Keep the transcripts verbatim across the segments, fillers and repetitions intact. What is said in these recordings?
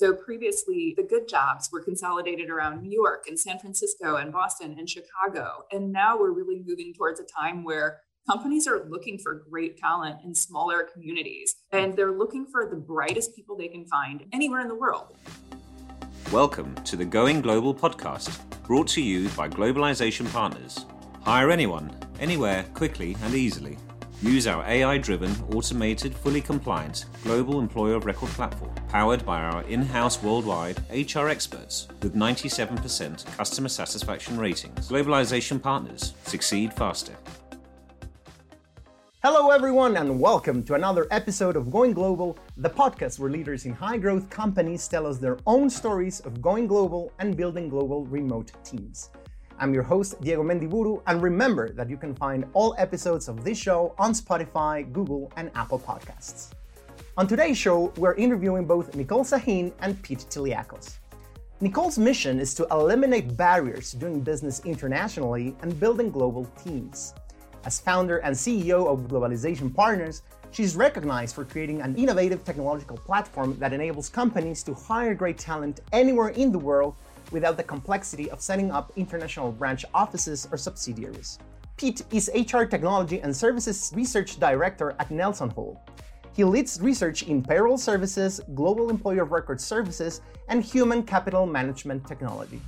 So previously, the good jobs were consolidated around New York and San Francisco and Boston and Chicago. And now we're really moving towards a time where companies are looking for great talent in smaller communities, and they're looking for the brightest people they can find anywhere in the world. Welcome to the Going Global podcast, brought to you by Globalization Partners. Hire anyone, anywhere, quickly and easily. Use our A I-driven, automated, fully compliant global Employer of Record platform, powered by our in-house worldwide H R experts with ninety-seven percent customer satisfaction ratings. Globalization Partners. Succeed faster. Hello, everyone, and welcome to another episode of Going Global, the podcast where leaders in high-growth companies tell us their own stories of going global and building global remote teams. I'm your host, Diego Mendiburu, and remember that you can find all episodes of this show on Spotify, Google, and Apple Podcasts. On today's show, we're interviewing both Nicole Sahin and Pete Tiliakos. Nicole's mission is to eliminate barriers to doing business internationally and building global teams. As founder and C E O of Globalization Partners, she's recognized for creating an innovative technological platform that enables companies to hire great talent anywhere in the world without the complexity of setting up international branch offices or subsidiaries. Pete is H R Technology and Services Research Director at NelsonHall. He leads research in payroll services, global Employer of Record services, and human capital management technology.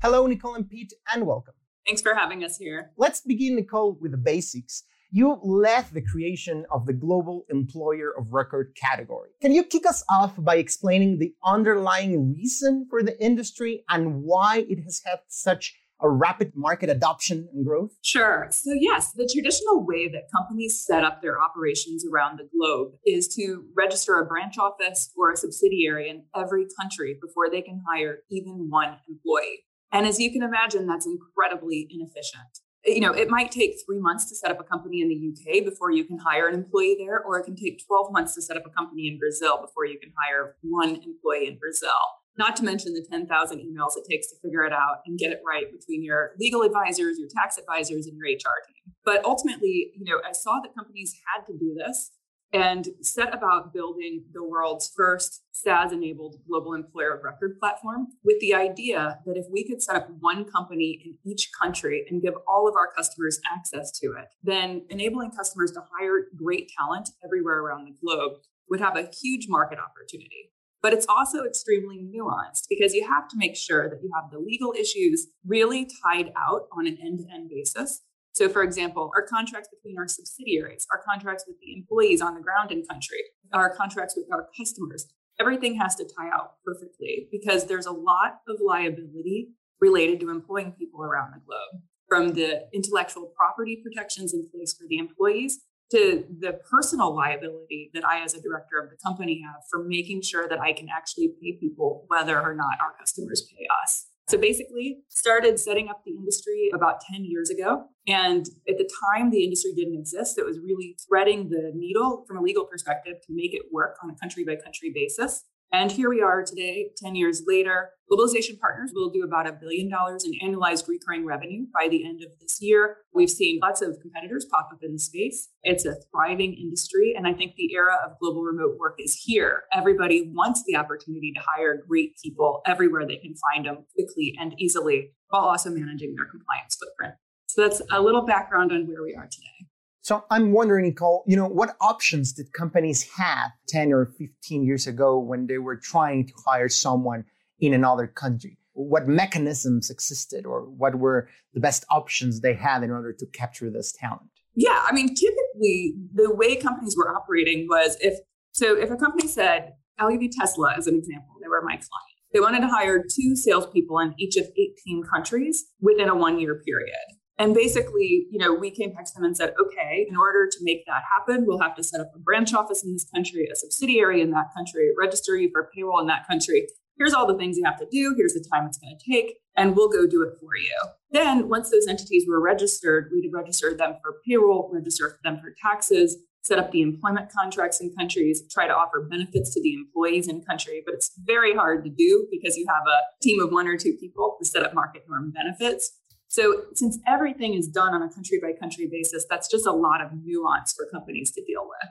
Hello, Nicole and Pete, and welcome. Thanks for having us here. Let's begin, Nicole, with the basics. You led the creation of the Global Employer of Record category. Can you kick us off by explaining the underlying reason for the industry and why it has had such a rapid market adoption and growth? Sure. So yes, the traditional way that companies set up their operations around the globe is to register a branch office or a subsidiary in every country before they can hire even one employee. And as you can imagine, that's incredibly inefficient. You know, it might take three months to set up a company in the U K before you can hire an employee there, or it can take twelve months to set up a company in Brazil before you can hire one employee in Brazil. Not to mention the ten thousand emails it takes to figure it out and get it right between your legal advisors, your tax advisors, and your H R team. But ultimately, you know, I saw that companies had to do this and set about building the world's first SaaS-enabled global Employer of Record platform with the idea that if we could set up one company in each country and give all of our customers access to it, then enabling customers to hire great talent everywhere around the globe would have a huge market opportunity. But it's also extremely nuanced because you have to make sure that you have the legal issues really tied out on an end-to-end basis. So, for example, our contracts between our subsidiaries, our contracts with the employees on the ground in country, our contracts with our customers, everything has to tie out perfectly because there's a lot of liability related to employing people around the globe, from the intellectual property protections in place for the employees to the personal liability that I, as a director of the company, have for making sure that I can actually pay people whether or not our customers pay us. So basically, started setting up the industry about ten years ago. And at the time, the industry didn't exist. It was really threading the needle from a legal perspective to make it work on a country-by-country basis. And here we are today, ten years later. Globalization Partners will do about a billion dollars in annualized recurring revenue by the end of this year. We've seen lots of competitors pop up in the space. It's a thriving industry. And I think the era of global remote work is here. Everybody wants the opportunity to hire great people everywhere they can find them quickly and easily, while also managing their compliance footprint. So that's a little background on where we are today. So I'm wondering, Nicole, you know, what options did companies have ten or fifteen years ago when they were trying to hire someone in another country? What mechanisms existed, or what were the best options they had in order to capture this talent? Yeah, I mean, typically the way companies were operating was if, so if a company said, I'll give you Tesla as an example, they were my client. They wanted to hire two salespeople in each of eighteen countries within a one-year period. And basically, you know, we came back to them and said, okay, in order to make that happen, we'll have to set up a branch office in this country, a subsidiary in that country, register you for payroll in that country. Here's all the things you have to do. Here's the time it's going to take, and we'll go do it for you. Then once those entities were registered, we'd register them for payroll, register them for taxes, set up the employment contracts in countries, try to offer benefits to the employees in country. But it's very hard to do because you have a team of one or two people to set up market norm benefits. So since everything is done on a country-by-country basis, that's just a lot of nuance for companies to deal with.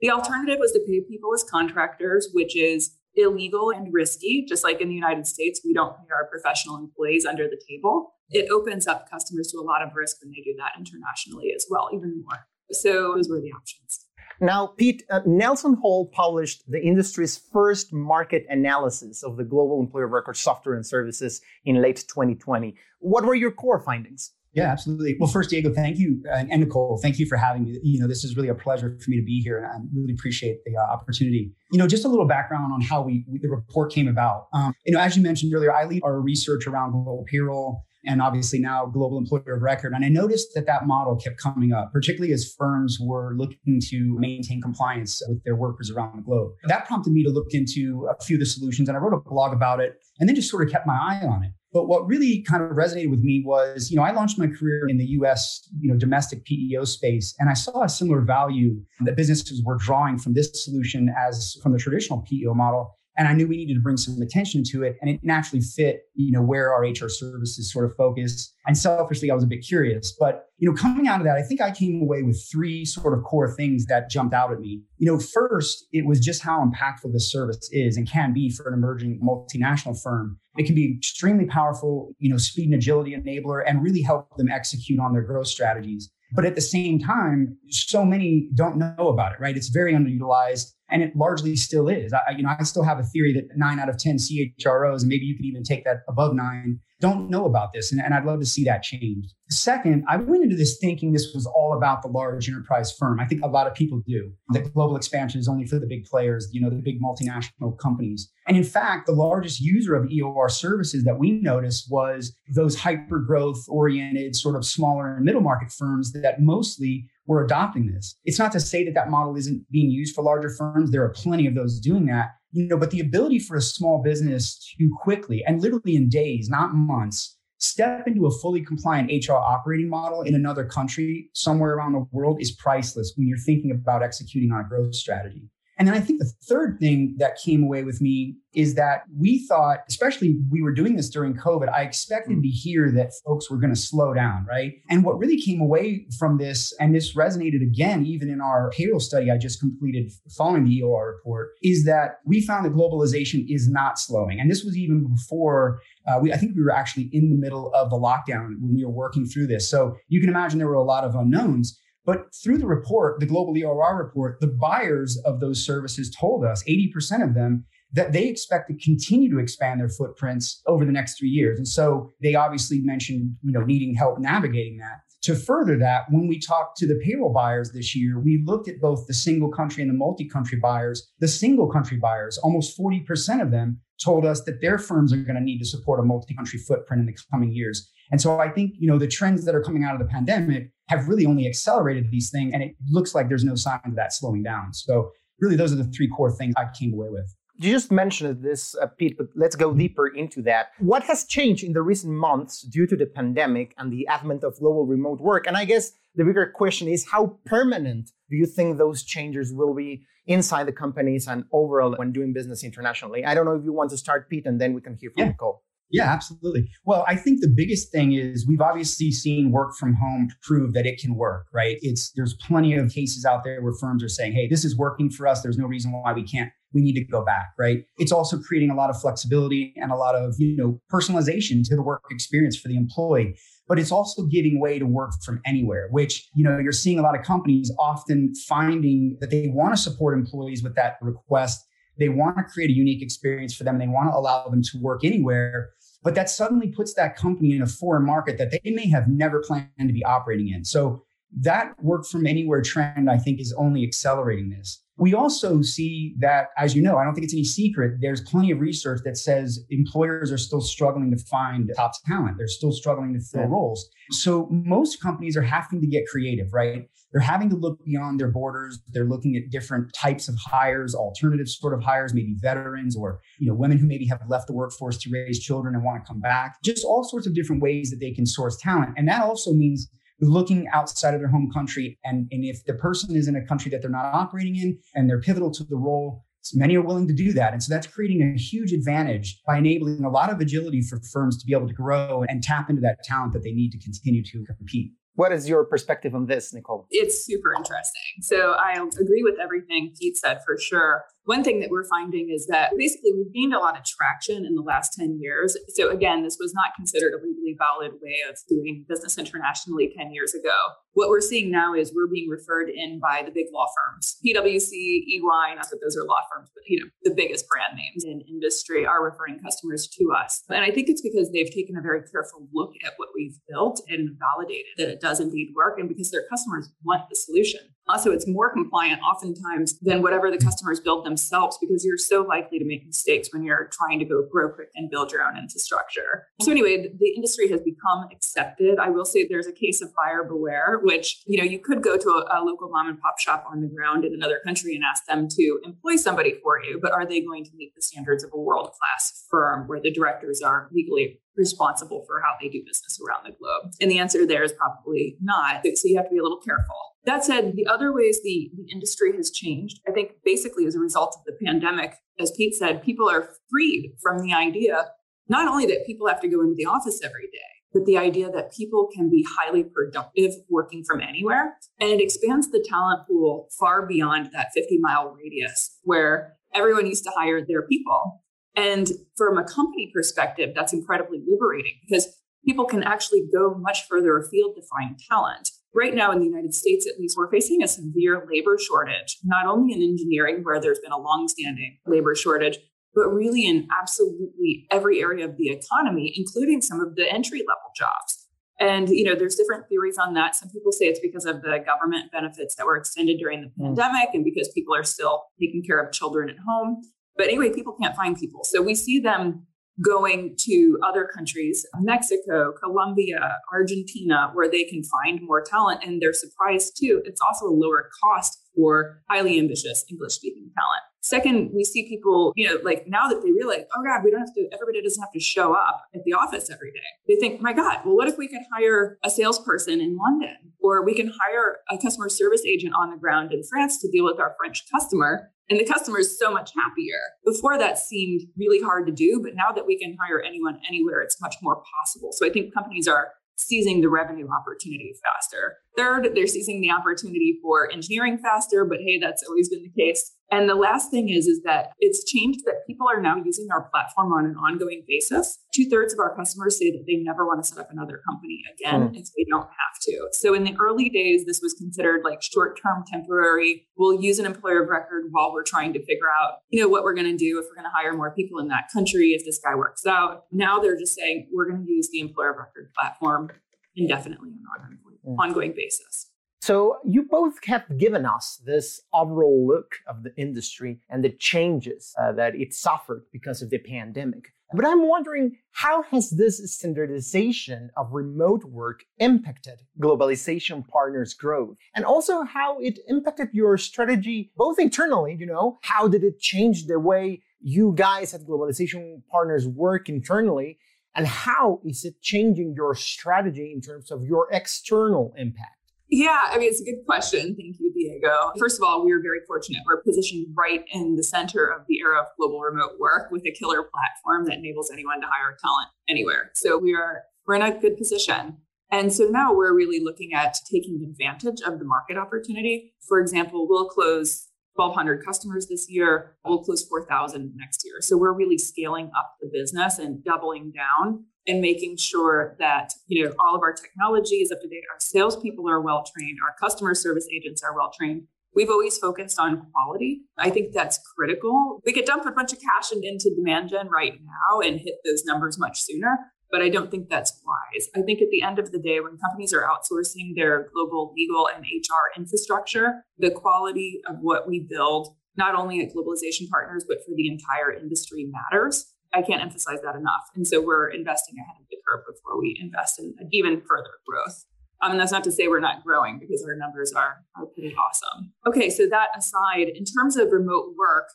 The alternative was to pay people as contractors, which is illegal and risky. Just like in the United States, we don't pay our professional employees under the table. It opens up customers to a lot of risk when they do that internationally as well, even more. So those were the options. Now, Pete, uh, NelsonHall published the industry's first market analysis of the global employer record software and services in late twenty twenty. What were your core findings? Yeah, absolutely. Well, first, Diego, thank you. And Nicole, thank you for having me. You know, this is really a pleasure for me to be here, and I really appreciate the uh, opportunity. You know, just a little background on how we, we the report came about. Um, you know, as you mentioned earlier, I lead our research around global payroll and obviously now global employer of record. And I noticed that that model kept coming up, particularly as firms were looking to maintain compliance with their workers around the globe. That prompted me to look into a few of the solutions, and I wrote a blog about it and then just sort of kept my eye on it. But what really kind of resonated with me was, you know, I launched my career in the U S, you know, domestic P E O space, and I saw a similar value that businesses were drawing from this solution as from the traditional P E O model. And I knew we needed to bring some attention to it, and it naturally fit, you know, where our H R services sort of focus. And selfishly, I was a bit curious. But, you know, coming out of that, I think I came away with three sort of core things that jumped out at me. You know, first, it was just how impactful this service is and can be for an emerging multinational firm. It can be extremely powerful, you know, speed and agility enabler, and really help them execute on their growth strategies. But at the same time, so many don't know about it, right? It's very underutilized, and it largely still is. I, you know, I still have a theory that nine out of ten C H R Os, and maybe you could even take that above nine, don't know about this. And, and I'd love to see that change. Second, I went into this thinking this was all about the large enterprise firm. I think a lot of people do. That global expansion is only for the big players, you know, the big multinational companies. And in fact, the largest user of E O R services that we noticed was those hyper-growth oriented sort of smaller and middle market firms that mostly were adopting this. It's not to say that that model isn't being used for larger firms. There are plenty of those doing that. You know, but the ability for a small business to quickly and literally in days, not months, step into a fully compliant H R operating model in another country somewhere around the world is priceless when you're thinking about executing on a growth strategy. And then I think the third thing that came away with me is that we thought, especially we were doing this during COVID, I expected mm-hmm. to hear that folks were going to slow down, right? And what really came away from this, and this resonated again, even in our payroll study I just completed following the E O R report, is that we found that globalization is not slowing. And this was even before, uh, we, I think we were actually in the middle of the lockdown when we were working through this. So you can imagine there were a lot of unknowns. But through the report, the Global E O R report, the buyers of those services told us, eighty percent of them, that they expect to continue to expand their footprints over the next three years. And so they obviously mentioned, you know, needing help navigating that. To further that, when we talked to the payroll buyers this year, we looked at both the single country and the multi-country buyers. The single country buyers, almost forty percent of them, told us that their firms are going to need to support a multi-country footprint in the coming years. And so I think, you know, the trends that are coming out of the pandemic have really only accelerated these things. And it looks like there's no sign of that slowing down. So really, those are the three core things I came away with. You just mentioned this, uh, Pete, but let's go deeper into that. What has changed in the recent months due to the pandemic and the advent of global remote work? And I guess the bigger question is, how permanent do you think those changes will be inside the companies and overall when doing business internationally? I don't know if you want to start, Pete, and then we can hear from yeah. Nicole. Yeah, absolutely. Well, I think the biggest thing is we've obviously seen work from home prove that it can work, right? It's there's plenty of cases out there where firms are saying, hey, this is working for us. There's no reason why we can't. We need to go back, right? It's also creating a lot of flexibility and a lot of, you know, personalization to the work experience for the employee. But it's also giving way to work from anywhere, which, you know, you're seeing a lot of companies often finding that they want to support employees with that request. They want to create a unique experience for them. They want to allow them to work anywhere. But that suddenly puts that company in a foreign market that they may have never planned to be operating in. So that work from anywhere trend, I think, is only accelerating this. We also see that, as you know, I don't think it's any secret, there's plenty of research that says employers are still struggling to find top talent. They're still struggling to fill roles. So most companies are having to get creative, right? They're having to look beyond their borders. They're looking at different types of hires, alternative sort of hires, maybe veterans or, you know, women who maybe have left the workforce to raise children and want to come back. Just all sorts of different ways that they can source talent. And that also means looking outside of their home country. And, and if the person is in a country that they're not operating in and they're pivotal to the role, many are willing to do that. And so that's creating a huge advantage by enabling a lot of agility for firms to be able to grow and tap into that talent that they need to continue to compete. What is your perspective on this, Nicole? It's super interesting. So I agree with everything Pete said for sure. One thing that we're finding is that basically we've gained a lot of traction in the last ten years. So again, this was not considered a legally valid way of doing business internationally ten years ago. What we're seeing now is we're being referred in by the big law firms. PwC, E Y, not that those are law firms, but you know, the biggest brand names in industry are referring customers to us. And I think it's because they've taken a very careful look at what we've built and validated that it does indeed work, and because their customers want the solution. Also, it's more compliant oftentimes than whatever the customers build themselves, because you're so likely to make mistakes when you're trying to go grow quick and build your own infrastructure. So anyway, the industry has become accepted. I will say there's a case of buyer beware, which, you know, you could go to a, a local mom and pop shop on the ground in another country and ask them to employ somebody for you, but are they going to meet the standards of a world-class firm where the directors are legally responsible for how they do business around the globe? And the answer there is probably not. So you have to be a little careful. That said, the other ways the, the industry has changed, I think basically as a result of the pandemic, as Pete said, people are freed from the idea, not only that people have to go into the office every day, but the idea that people can be highly productive working from anywhere. And it expands the talent pool far beyond that fifty mile radius where everyone used to hire their people. And from a company perspective, that's incredibly liberating because people can actually go much further afield to find talent. Right now in the United States, at least, we're facing a severe labor shortage, not only in engineering, where there's been a longstanding labor shortage, but really in absolutely every area of the economy, including some of the entry-level jobs. And, you know, there's different theories on that. Some people say it's because of the government benefits that were extended during the pandemic and because people are still taking care of children at home. But anyway, people can't find people. So we see them going to other countries, Mexico, Colombia, Argentina, where they can find more talent. And they're surprised too. It's also a lower cost for highly ambitious English-speaking talent. Second, we see people, you know, like now that they realize, oh God, we don't have to, everybody doesn't have to show up at the office every day. They think, my God, well, what if we could hire a salesperson in London, or we can hire a customer service agent on the ground in France to deal with our French customer? And the customer is so much happier. Before, that seemed really hard to do, but now that we can hire anyone anywhere, it's much more possible. So I think companies are seizing the revenue opportunity faster. Third, they're seizing the opportunity for engineering faster, but hey, that's always been the case. And the last thing is, is that it's changed that people are now using our platform on an ongoing basis. Two thirds of our customers say that they never want to set up another company again mm. if they don't have to. So in the early days, this was considered like short-term temporary. We'll use an employer of record while we're trying to figure out, you know, what we're going to do if we're going to hire more people in that country, if this guy works out. Now they're just saying, we're going to use the employer of record platform indefinitely on an ongoing, mm. ongoing basis. So you both have given us this overall look of the industry and the changes uh, that it suffered because of the pandemic. But I'm wondering, how has this standardization of remote work impacted Globalization Partners' growth? And also how it impacted your strategy, both internally, you know, how did it change the way you guys at Globalization Partners work internally? And how is it changing your strategy in terms of your external impact? Yeah, I mean, it's a good question. Thank you, Diego. First of all, we are very fortunate. We're positioned right in the center of the era of global remote work with a killer platform that enables anyone to hire talent anywhere. So we are, we're in a good position. And so now we're really looking at taking advantage of the market opportunity. For example, we'll close twelve hundred customers this year. We'll close four thousand next year. So we're really scaling up the business and doubling down and making sure that, you know, all of our technology is up to date. Our salespeople are well-trained. Our customer service agents are well-trained. We've always focused on quality. I think that's critical. We could dump a bunch of cash into demand gen right now and hit those numbers much sooner, but I don't think that's wise. I think at the end of the day, when companies are outsourcing their global legal and H R infrastructure, the quality of what we build, not only at Globalization Partners, but for the entire industry matters. I can't emphasize that enough. And so we're investing ahead of the curve before we invest in even further growth. Um, and that's not to say we're not growing, because our numbers are, are pretty awesome. Okay, so that aside, in terms of remote work,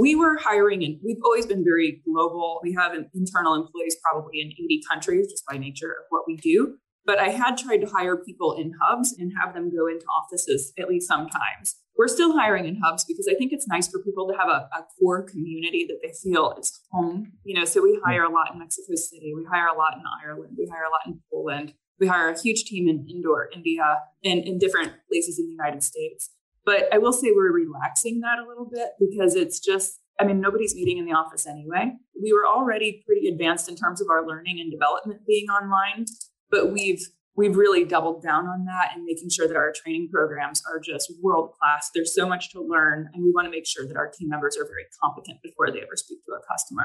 we were hiring, and we've always been very global. We have internal employees probably in eighty countries just by nature of what we do. But I had tried to hire people in hubs and have them go into offices at least sometimes. We're still hiring in hubs because I think it's nice for people to have a, a core community that they feel is home. You know, so we hire a lot in Mexico City. We hire a lot in Ireland. We hire a lot in Poland. We hire a huge team in Indore, India, and in different places in the United States. But I will say we're relaxing that a little bit because it's just, I mean, nobody's meeting in the office anyway. We were already pretty advanced in terms of our learning and development being online, but we've we've really doubled down on that and making sure that our training programs are just world-class. There's so much to learn, and we want to make sure that our team members are very competent before they ever speak to a customer.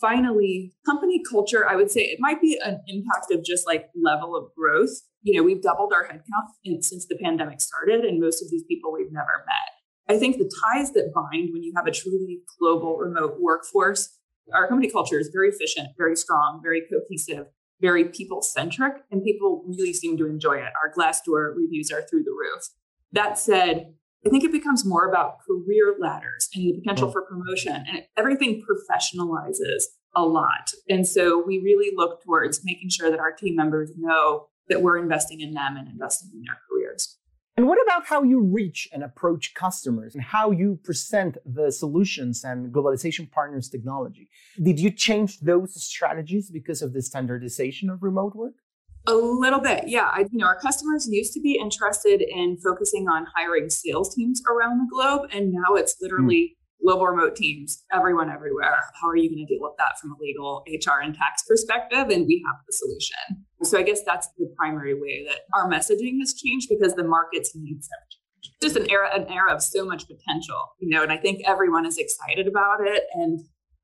Finally, company culture, I would say it might be an impact of just like level of growth. You know, we've doubled our headcount since the pandemic started, and most of these people we've never met. I think the ties that bind when you have a truly global remote workforce, our company culture is very efficient, very strong, very cohesive, very people-centric, and people really seem to enjoy it. Our Glassdoor reviews are through the roof. That said, I think it becomes more about career ladders and the potential for promotion, and everything professionalizes a lot. And so we really look towards making sure that our team members know that we're investing in them and investing in their careers. And what about how you reach and approach customers and how you present the solutions and Globalization Partners technology? Did you change those strategies because of the standardization of remote work? A little bit, yeah. I, you know, our customers used to be interested in focusing on hiring sales teams around the globe, and now it's literally mm. global remote teams, everyone everywhere. How are you going to deal with that from a legal, H R, and tax perspective? And we have the solution. So I guess that's the primary way that our messaging has changed because the market's needs have changed. Just an era, an era of so much potential, you know, and I think everyone is excited about it and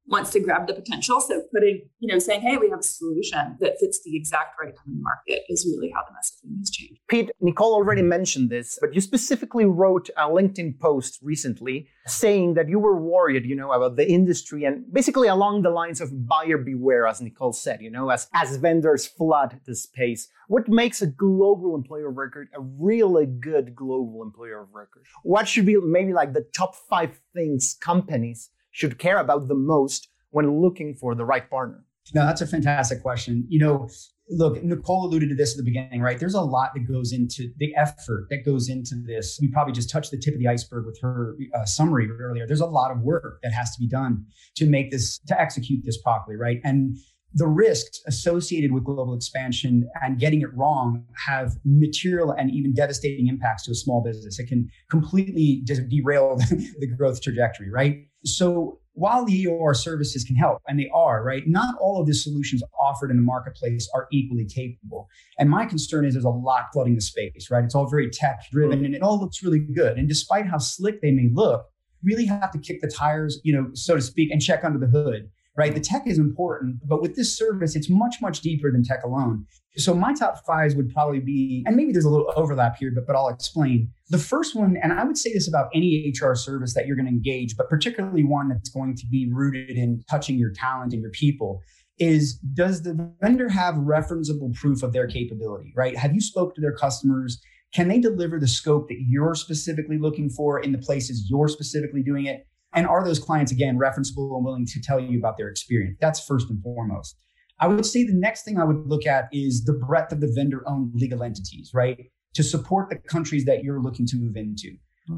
wants to grab the potential. So putting, you know, saying, hey, we have a solution that fits the exact right time in the market is really how the messaging has changed. Pete, Nicole already mentioned this, but you specifically wrote a LinkedIn post recently saying that you were worried, you know, about the industry and basically along the lines of buyer beware, as Nicole said, you know, as, as vendors flood the space. What makes a global employer of record a really good global employer of record? What should be maybe like the top five things companies should care about the most when looking for the right partner? No, that's a fantastic question. You know, look, Nicole alluded to this at the beginning, right? There's a lot that goes into the effort that goes into this. We probably just touched the tip of the iceberg with her uh, summary earlier. There's a lot of work that has to be done to make this, to execute this properly, right? And the risks associated with global expansion and getting it wrong have material and even devastating impacts to a small business. It can completely derail the growth trajectory, right? So while the E O R services can help, and they are, right, not all of the solutions offered in the marketplace are equally capable. And my concern is there's a lot flooding the space, right? It's all very tech-driven, and it all looks really good. And despite how slick they may look, really have to kick the tires, you know, so to speak, and check under the hood. Right? The tech is important, but with this service, it's much, much deeper than tech alone. So my top fives would probably be, and maybe there's a little overlap here, but, but I'll explain. The first one, and I would say this about any H R service that you're going to engage, but particularly one that's going to be rooted in touching your talent and your people, is does the vendor have referenceable proof of their capability, right? Have you spoke to their customers? Can they deliver the scope that you're specifically looking for in the places you're specifically doing it? And are those clients, again, referenceable and willing to tell you about their experience? That's first and foremost. I would say the next thing I would look at is the breadth of the vendor-owned legal entities, right? To support the countries that you're looking to move into.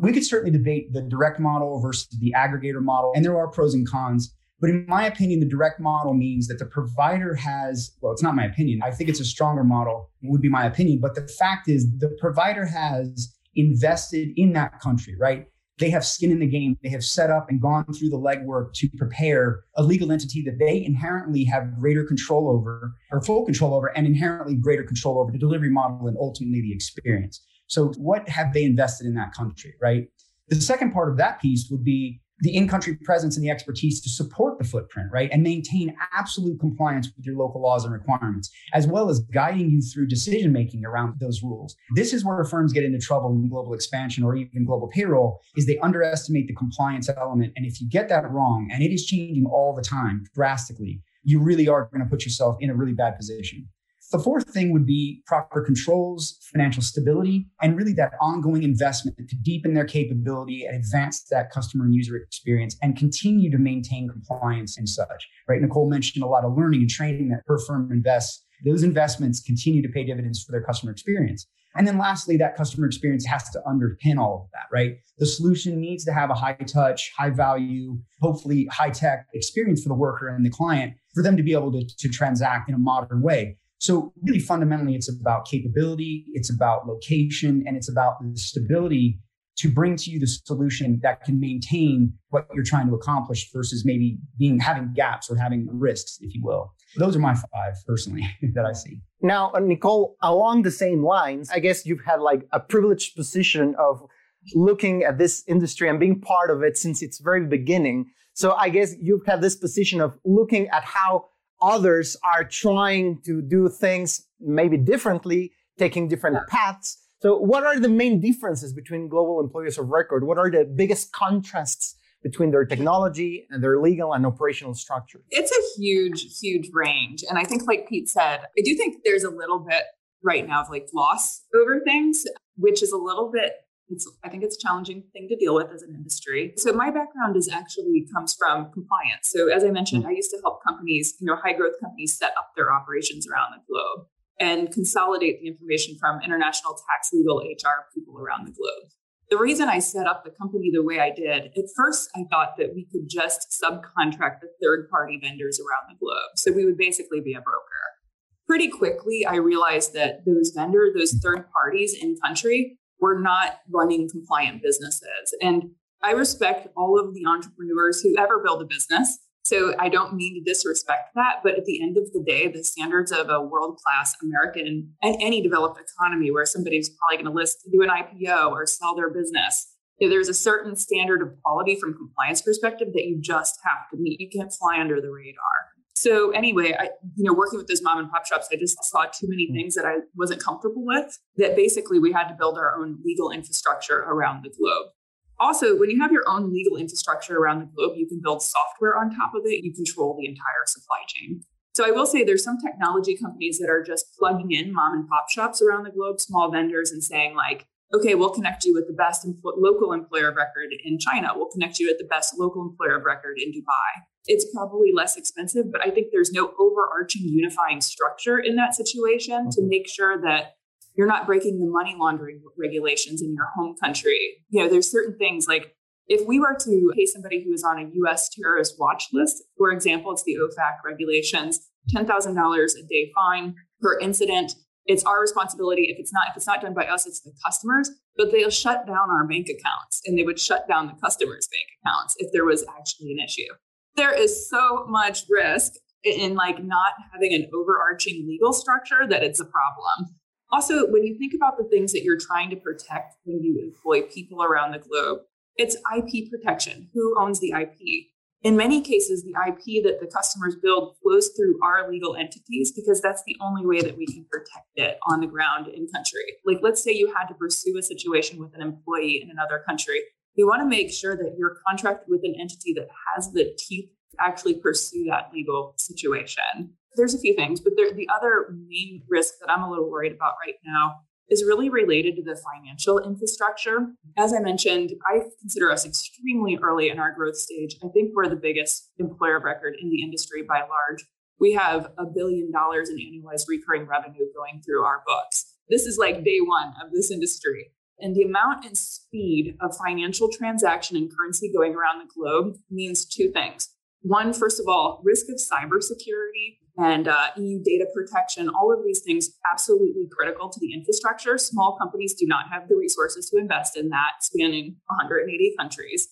We could certainly debate the direct model versus the aggregator model, and there are pros and cons. But in my opinion, the direct model means that the provider has, well, it's not my opinion. I think it's a stronger model, would be my opinion. But the fact is the provider has invested in that country, right? They have skin in the game. They have set up and gone through the legwork to prepare a legal entity that they inherently have greater control over, or full control over, and inherently greater control over the delivery model and ultimately the experience. So what have they invested in that country, right? The second part of that piece would be the in-country presence and the expertise to support the footprint, right? And maintain absolute compliance with your local laws and requirements, as well as guiding you through decision-making around those rules. This is where firms get into trouble in global expansion or even global payroll, is they underestimate the compliance element. And if you get that wrong, and it is changing all the time drastically, you really are going to put yourself in a really bad position. The fourth thing would be proper controls, financial stability, and really that ongoing investment to deepen their capability and advance that customer and user experience and continue to maintain compliance and such, right? Nicole mentioned a lot of learning and training that her firm invests. Those investments continue to pay dividends for their customer experience. And then lastly, that customer experience has to underpin all of that, right? The solution needs to have a high touch, high value, hopefully high tech experience for the worker and the client for them to be able to, to transact in a modern way. So really fundamentally, it's about capability, it's about location, and it's about the stability to bring to you the solution that can maintain what you're trying to accomplish versus maybe being having gaps or having risks, if you will. Those are my five personally that I see. Now, Nicole, along the same lines, I guess you've had like a privileged position of looking at this industry and being part of it since its very beginning. So I guess you've had this position of looking at how others are trying to do things maybe differently, taking different paths. So what are the main differences between global employers of record? What are the biggest contrasts between their technology and their legal and operational structure? It's a huge, huge range. And I think like Pete said, I do think there's a little bit right now of like gloss over things, which is a little bit, it's, I think it's a challenging thing to deal with as an industry. So my background is actually comes from compliance. So as I mentioned, I used to help companies, you know, high growth companies set up their operations around the globe and consolidate the information from international tax, legal, H R people around the globe. The reason I set up the company the way I did, at first, I thought that we could just subcontract the third-party vendors around the globe. So we would basically be a broker. Pretty quickly, I realized that those vendors, those third parties in country were not running compliant businesses. And I respect all of the entrepreneurs who ever build a business. So I don't mean to disrespect that, but at the end of the day, the standards of a world-class American and any developed economy where somebody's probably going to list, do an I P O or sell their business, you know, there's a certain standard of quality from compliance perspective that you just have to meet. You can't fly under the radar. So anyway, I, you know, working with those mom and pop shops, I just saw too many things that I wasn't comfortable with, that basically we had to build our own legal infrastructure around the globe. Also, when you have your own legal infrastructure around the globe, you can build software on top of it. You control the entire supply chain. So I will say there's some technology companies that are just plugging in mom and pop shops around the globe, small vendors, and saying like, okay, we'll connect you with the best em- local employer of record in China. We'll connect you with the best local employer of record in Dubai. It's probably less expensive, but I think there's no overarching unifying structure in that situation to make sure that you're not breaking the money laundering regulations in your home country. You know, there's certain things like if we were to pay somebody who is on a U S terrorist watch list, for example, it's the O FAC regulations, ten thousand dollars a day fine per incident. It's our responsibility. If it's not, if it's not done by us, it's the customers, but they'll shut down our bank accounts and they would shut down the customers' bank accounts if there was actually an issue. There is so much risk in like not having an overarching legal structure that it's a problem. Also, when you think about the things that you're trying to protect when you employ people around the globe, it's I P protection. Who owns the I P? In many cases, the I P that the customers build flows through our legal entities because that's the only way that we can protect it on the ground in country. Like, let's say you had to pursue a situation with an employee in another country. You want to make sure that you're contracted with an entity that has the teeth to actually pursue that legal situation. There's a few things, but there, the other main risk that I'm a little worried about right now is really related to the financial infrastructure. As I mentioned, I consider us extremely early in our growth stage. I think we're the biggest employer of record in the industry by large. We have a billion dollars in annualized recurring revenue going through our books. This is like day one of this industry. And the amount and speed of financial transaction and currency going around the globe means two things. One, first of all, risk of cybersecurity and uh, E U data protection, all of these things absolutely critical to the infrastructure. Small companies do not have the resources to invest in that, spanning one hundred eighty countries.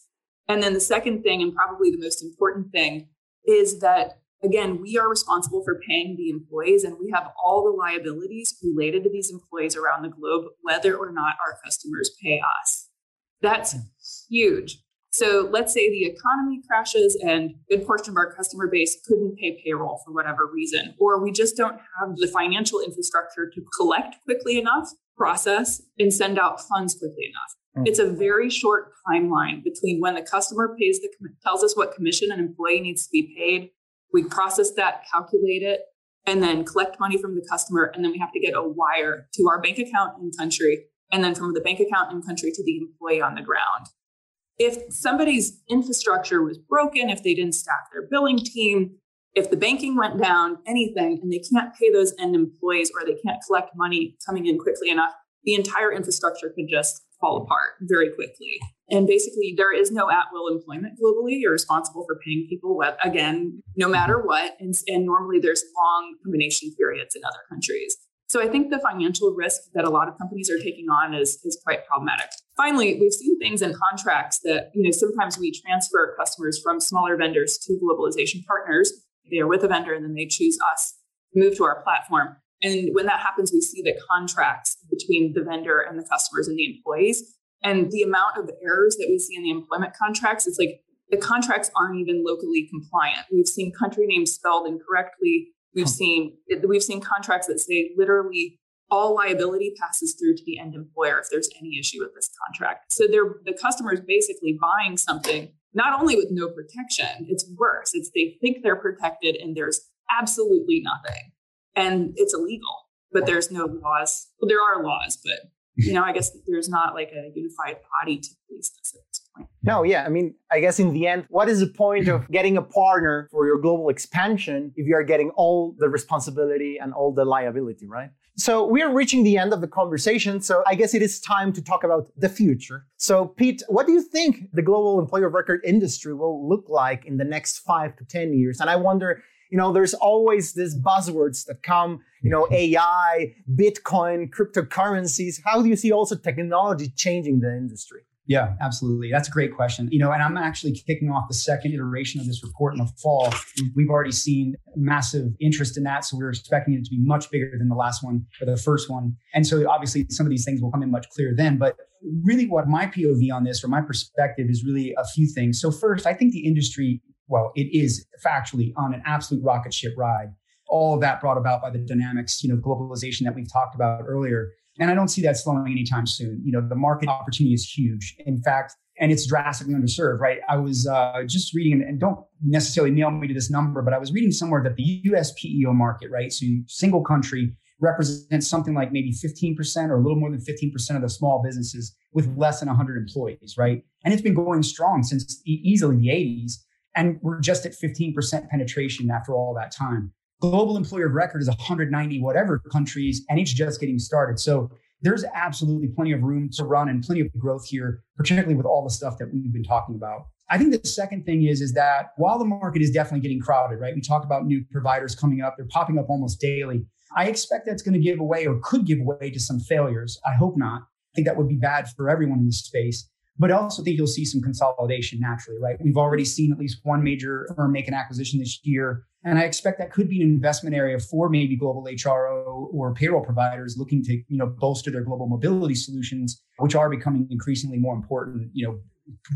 And then the second thing, and probably the most important thing, is that, again, we are responsible for paying the employees, and we have all the liabilities related to these employees around the globe, whether or not our customers pay us. That's huge. So let's say the economy crashes and a good portion of our customer base couldn't pay payroll for whatever reason, or we just don't have the financial infrastructure to collect quickly enough, process, and send out funds quickly enough. Mm-hmm. It's a very short timeline between when the customer pays the tells us what commission an employee needs to be paid, we process that, calculate it, and then collect money from the customer, and then we have to get a wire to our bank account in country, and then from the bank account in country to the employee on the ground. If somebody's infrastructure was broken, if they didn't staff their billing team, if the banking went down, anything, and they can't pay those end employees or they can't collect money coming in quickly enough, the entire infrastructure could just fall apart very quickly. And basically, there is no at-will employment globally. You're responsible for paying people, again, no matter what. And, and normally there's long termination periods in other countries. So I think the financial risk that a lot of companies are taking on is, is quite problematic. Finally, we've seen things in contracts that, you know, sometimes we transfer customers from smaller vendors to Globalization Partners. They are with a vendor and then they choose us, move to our platform. And when that happens, we see the contracts between the vendor and the customers and the employees. And the amount of errors that we see in the employment contracts, it's like the contracts aren't even locally compliant. We've seen country names spelled incorrectly. We've seen we've seen contracts that say literally all liability passes through to the end employer if there's any issue with this contract. So they're the customer is basically buying something not only with no protection, it's worse. It's they think they're protected and there's absolutely nothing, and it's illegal. But there's no laws. Well, there are laws, but you know, I guess there's not like a unified body to police this at this point. No, yeah. I mean, I guess in the end, what is the point of getting a partner for your global expansion if you are getting all the responsibility and all the liability, right? So we are reaching the end of the conversation. So I guess it is time to talk about the future. So Pete, what do you think the global employer of record industry will look like in the next five to ten years? And I wonder, you know, there's always these buzzwords that come, you know, A I, Bitcoin, cryptocurrencies. How do you see also technology changing the industry? Yeah, absolutely. That's a great question. You know, and I'm actually kicking off the second iteration of this report in the fall. We've already seen massive interest in that. So we're expecting it to be much bigger than the last one or the first one. And so obviously some of these things will come in much clearer then. But really what my P O V on this or my perspective is really a few things. So first, I think the industry, well, it is factually on an absolute rocket ship ride. All of that brought about by the dynamics, you know, globalization that we've talked about earlier. And I don't see that slowing anytime soon. You know, the market opportunity is huge. In fact, and it's drastically underserved, right? I was uh, just reading, and don't necessarily nail me to this number, but I was reading somewhere that the U S P E O market, right? So single country represents something like maybe fifteen percent or a little more than fifteen percent of the small businesses with less than one hundred employees, right? And it's been going strong since easily the eighties. And we're just at fifteen percent penetration after all that time. Global employer of record is one hundred ninety whatever countries, and it's just getting started. So there's absolutely plenty of room to run and plenty of growth here, particularly with all the stuff that we've been talking about. I think the second thing is, is that while the market is definitely getting crowded, right? We talk about new providers coming up. They're popping up almost daily. I expect that's going to give away or could give way to some failures. I hope not. I think that would be bad for everyone in this space. But I also think you'll see some consolidation naturally, right? We've already seen at least one major firm make an acquisition this year. And I expect that could be an investment area for maybe global H R O or payroll providers looking to, you know, bolster their global mobility solutions, which are becoming increasingly more important, you know,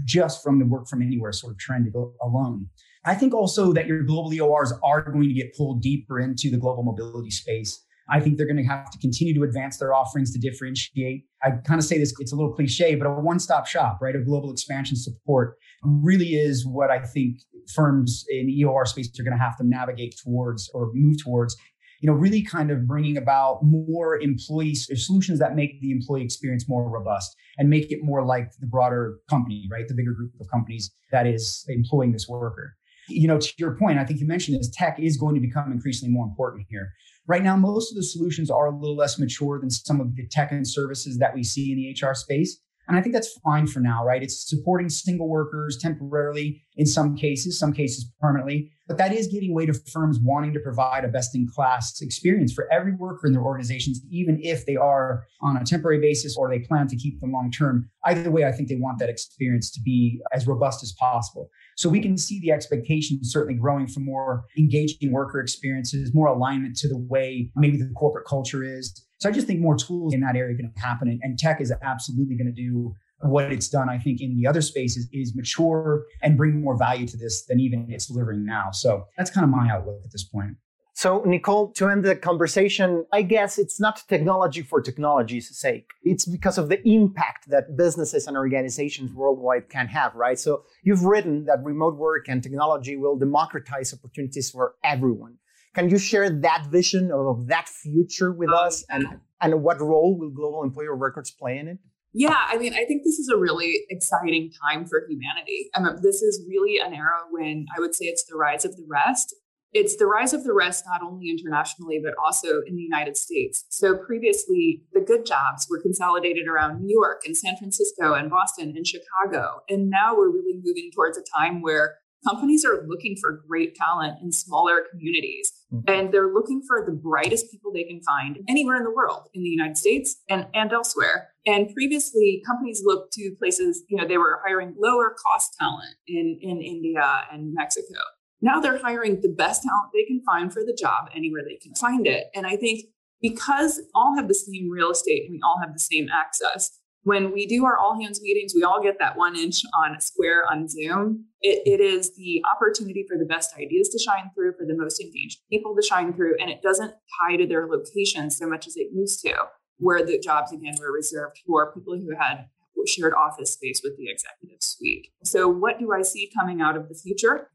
just from the work from anywhere sort of trend alone. I think also that your global E O Rs are going to get pulled deeper into the global mobility space. I think they're going to have to continue to advance their offerings to differentiate. I kind of say this, it's a little cliche, but a one-stop shop, right? A global expansion support really is what I think firms in the E O R space are going to have to navigate towards or move towards, you know, really kind of bringing about more employee solutions that make the employee experience more robust and make it more like the broader company, right? The bigger group of companies that is employing this worker. You know, to your point, I think you mentioned this, tech is going to become increasingly more important here. Right now, most of the solutions are a little less mature than some of the tech and services that we see in the H R space. And I think that's fine for now, right? It's supporting single workers temporarily in some cases, some cases permanently. But that is giving way to firms wanting to provide a best-in-class experience for every worker in their organizations, even if they are on a temporary basis or they plan to keep them long-term. Either way, I think they want that experience to be as robust as possible. So we can see the expectations certainly growing for more engaging worker experiences, more alignment to the way maybe the corporate culture is. So I just think more tools in that area are going to happen. And tech is absolutely going to do what it's done, I think, in the other spaces, is mature and bring more value to this than even it's delivering now. So that's kind of my outlook at this point. So Nicole, to end the conversation, I guess it's not technology for technology's sake. It's because of the impact that businesses and organizations worldwide can have, right? So you've written that remote work and technology will democratize opportunities for everyone. Can you share that vision of that future with um, us and, and what role will global employer records play in it? Yeah, I mean, I think this is a really exciting time for humanity. I mean, this is really an era when I would say it's the rise of the rest. It's the rise of the rest, not only internationally, but also in the United States. So previously, the good jobs were consolidated around New York and San Francisco and Boston and Chicago. And now we're really moving towards a time where companies are looking for great talent in smaller communities, mm-hmm. and they're looking for the brightest people they can find anywhere in the world, in the United States and, and elsewhere. And previously, companies looked to places, you know, they were hiring lower cost talent in, in India and Mexico. Now they're hiring the best talent they can find for the job anywhere they can find it. And I think because all have the same real estate and we all have the same access, when we do our all hands meetings, we all get that one inch on a square on Zoom. It, it is the opportunity for the best ideas to shine through, for the most engaged people to shine through. And it doesn't tie to their location so much as it used to, where the jobs, again, were reserved for people who had shared office space with the executive suite. So what do I see coming out of the future?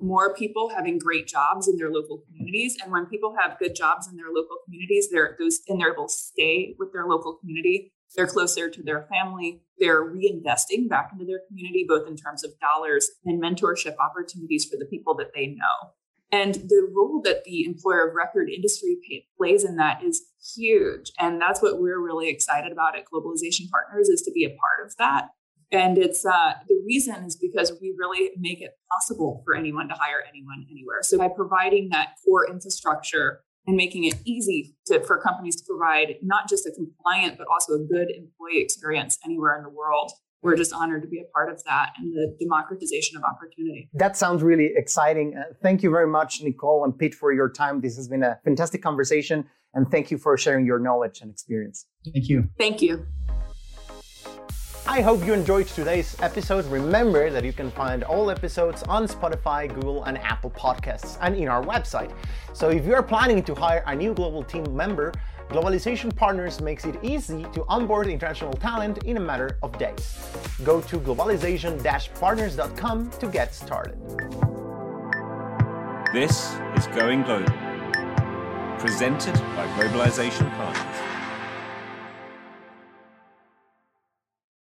More people having great jobs in their local communities. And when people have good jobs in their local communities, they're, those, and they're able to stay with their local community. They're closer to their family. They're reinvesting back into their community, both in terms of dollars and mentorship opportunities for the people that they know. And the role that the employer of record industry pay, plays in that is huge. And that's what we're really excited about at Globalization Partners, is to be a part of that. And it's uh, the reason is because we really make it possible for anyone to hire anyone anywhere. So by providing that core infrastructure and making it easy to, for companies to provide not just a compliant, but also a good employee experience anywhere in the world, we're just honored to be a part of that and the democratization of opportunity. That sounds really exciting. Uh, thank you very much, Nicole and Pete, for your time. This has been a fantastic conversation. And thank you for sharing your knowledge and experience. Thank you. Thank you. I hope you enjoyed today's episode. Remember that you can find all episodes on Spotify, Google, and Apple Podcasts, and in our website. So if you're planning to hire a new global team member, Globalization Partners makes it easy to onboard international talent in a matter of days. Go to globalization dash partners dot com to get started. This is Going Global, presented by Globalization Partners.